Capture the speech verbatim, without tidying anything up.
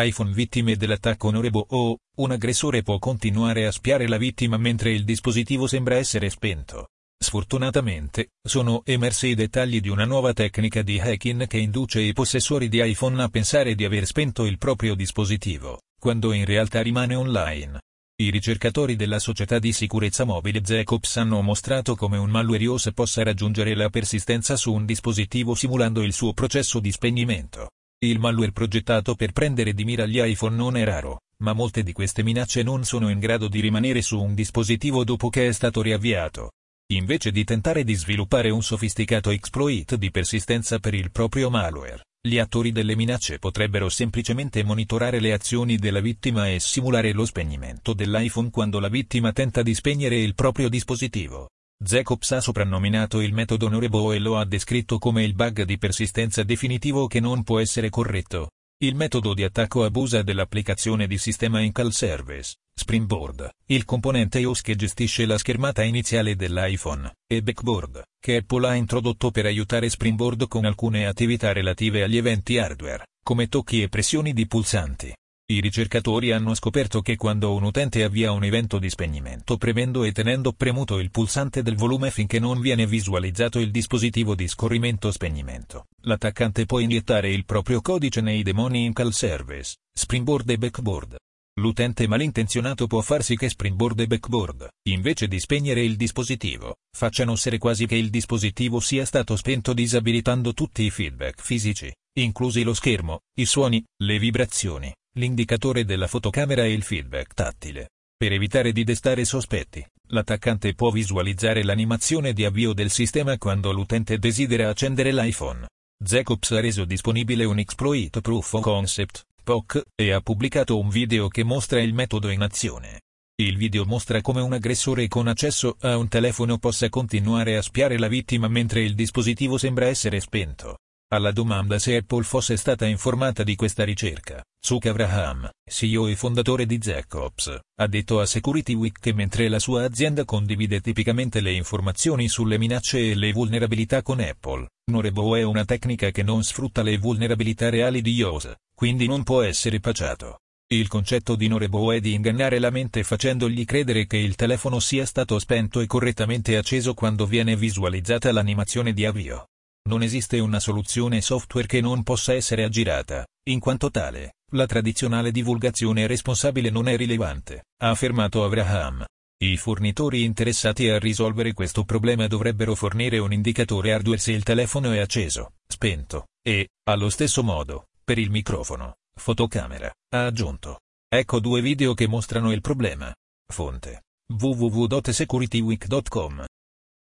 iPhone vittime dell'attacco Norebo. O, un aggressore può continuare a spiare la vittima mentre il dispositivo sembra essere spento. Sfortunatamente, sono emersi i dettagli di una nuova tecnica di hacking che induce i possessori di iPhone a pensare di aver spento il proprio dispositivo, quando in realtà rimane online. I ricercatori della società di sicurezza mobile Zecops hanno mostrato come un malware iOS possa raggiungere la persistenza su un dispositivo simulando il suo processo di spegnimento. Il malware progettato per prendere di mira gli iPhone non è raro, ma molte di queste minacce non sono in grado di rimanere su un dispositivo dopo che è stato riavviato. Invece di tentare di sviluppare un sofisticato exploit di persistenza per il proprio malware, gli attori delle minacce potrebbero semplicemente monitorare le azioni della vittima e simulare lo spegnimento dell'iPhone quando la vittima tenta di spegnere il proprio dispositivo. Zecops ha soprannominato il metodo Norebo e lo ha descritto come il bug di persistenza definitivo che non può essere corretto. Il metodo di attacco abusa dell'applicazione di sistema in call service, Springboard, il componente iOS che gestisce la schermata iniziale dell'iPhone, e Backboard, che Apple ha introdotto per aiutare Springboard con alcune attività relative agli eventi hardware, come tocchi e pressioni di pulsanti. I ricercatori hanno scoperto che quando un utente avvia un evento di spegnimento premendo e tenendo premuto il pulsante del volume finché non viene visualizzato il dispositivo di scorrimento spegnimento, l'attaccante può iniettare il proprio codice nei daemoni in call service, Springboard e Backboard. L'utente malintenzionato può far sì che Springboard e Backboard, invece di spegnere il dispositivo, facciano essere quasi che il dispositivo sia stato spento disabilitando tutti i feedback fisici, inclusi lo schermo, i suoni, le vibrazioni, l'indicatore della fotocamera e il feedback tattile. Per evitare di destare sospetti, l'attaccante può visualizzare l'animazione di avvio del sistema quando l'utente desidera accendere l'iPhone. Zecops ha reso disponibile un exploit proof of concept, P O C, e ha pubblicato un video che mostra il metodo in azione. Il video mostra come un aggressore con accesso a un telefono possa continuare a spiare la vittima mentre il dispositivo sembra essere spento. Alla domanda se Apple fosse stata informata di questa ricerca, Zuk Abraham, C E O e fondatore di Zecops, ha detto a Security Week che mentre la sua azienda condivide tipicamente le informazioni sulle minacce e le vulnerabilità con Apple, Norebo è una tecnica che non sfrutta le vulnerabilità reali di iOS, quindi non può essere patchato. Il concetto di Norebo è di ingannare la mente facendogli credere che il telefono sia stato spento e correttamente acceso quando viene visualizzata l'animazione di avvio. Non esiste una soluzione software che non possa essere aggirata, in quanto tale, la tradizionale divulgazione responsabile non è rilevante, ha affermato Abraham. I fornitori interessati a risolvere questo problema dovrebbero fornire un indicatore hardware se il telefono è acceso, spento, e, allo stesso modo, per il microfono, fotocamera, ha aggiunto. Ecco due video che mostrano il problema. Fonte: w w w punto securityweek punto com